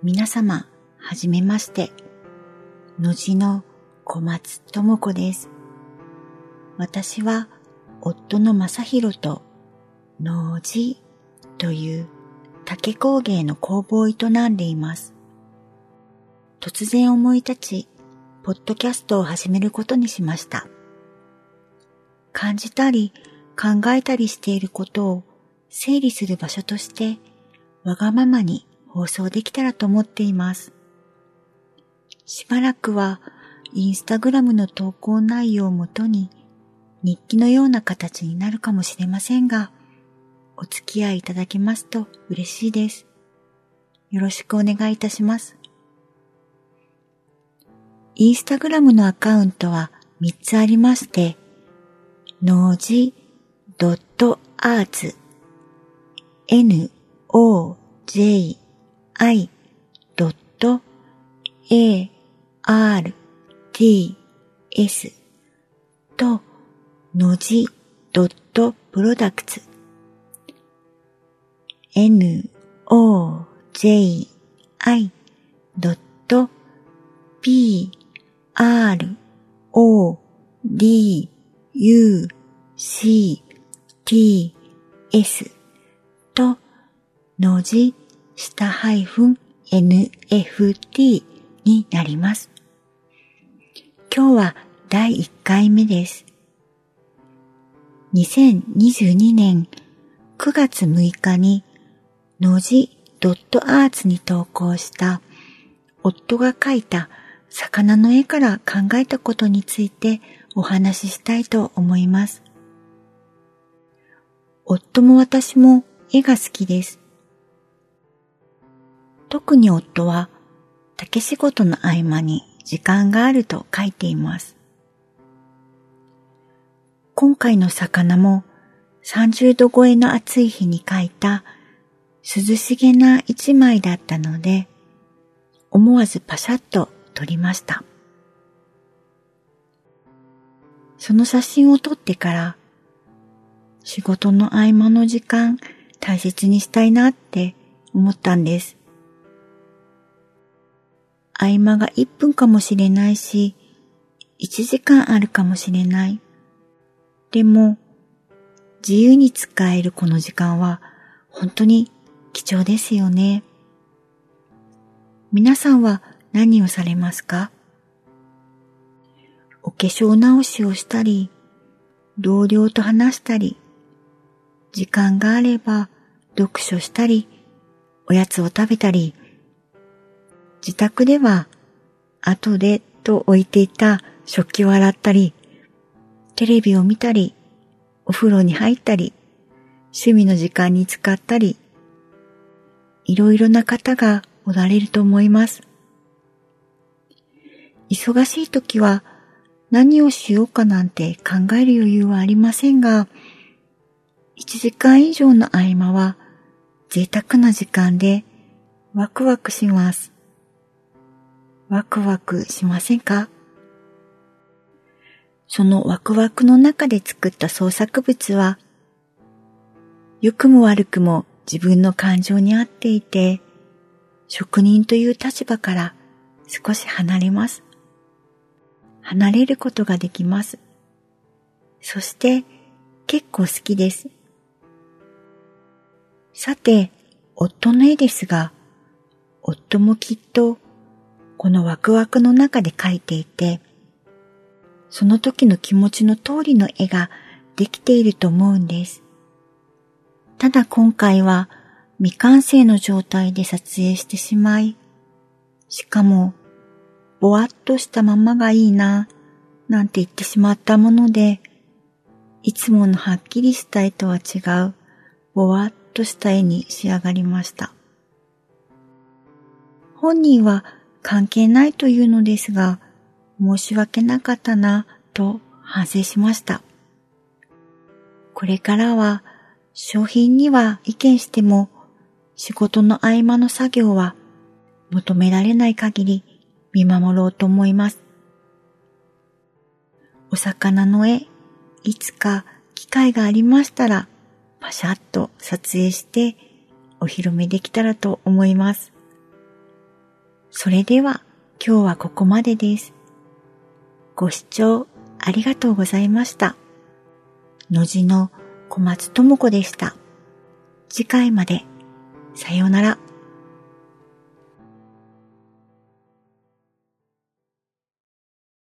皆様、はじめまして。のじの小松智子です。私は夫の正弘とのじという竹工芸の工房を営んでいます。突然思い立ち、ポッドキャストを始めることにしました。感じたり考えたりしていることを整理する場所として、わがままに放送できたらと思っています。しばらくはインスタグラムの投稿内容をもとに日記のような形になるかもしれませんが、お付き合いいただけますと嬉しいです。よろしくお願いいたします。インスタグラムのアカウントは3つありまして、noji.arts、noji.arts とnoji.products、noji.products とnoji_nft になります。今日は第1回目です。2022年9月6日にnoji.arts に投稿した夫が描いた魚の絵から考えたことについてお話ししたいと思います。夫も私も絵が好きです。特に夫は竹仕事の合間に時間があると書いています。今回の魚も30度超えの暑い日に描いた涼しげな一枚だったので、思わずパシャッと撮りました。その写真を撮ってから、仕事の合間の時間大切にしたいなって思ったんです。合間が1分かもしれないし、1時間あるかもしれない。でも、自由に使えるこの時間は本当に貴重ですよね。皆さんは何をされますか？お化粧直しをしたり、同僚と話したり、時間があれば読書したり、おやつを食べたり、自宅では後でと置いていた食器を洗ったり、テレビを見たり、お風呂に入ったり、趣味の時間に使ったり、いろいろな方がおられると思います。忙しい時は何をしようかなんて考える余裕はありませんが、1時間以上の合間は贅沢な時間でワクワクします。ワクワクしませんか？そのワクワクの中で作った創作物は、良くも悪くも自分の感情に合っていて、職人という立場から少し離れます。離れることができます。そして結構好きです。さて、夫の絵ですが、夫もきっとこのワクワクの中で描いていて、その時の気持ちの通りの絵ができていると思うんです。ただ今回は未完成の状態で撮影してしまい、しかもぼわっとしたままがいいな、なんて言ってしまったもので、いつものはっきりした絵とは違う、ぼわっとした絵に仕上がりました。本人は関係ないというのですが、申し訳なかったな、と反省しました。これからは、商品には意見しても、仕事の合間の作業は求められない限り、見守ろうと思います。お魚の絵、いつか機会がありましたら、パシャッと撮影してお披露目できたらと思います。それでは今日はここまでです。ご視聴ありがとうございました。のじの小松智子でした。次回まで。さようなら。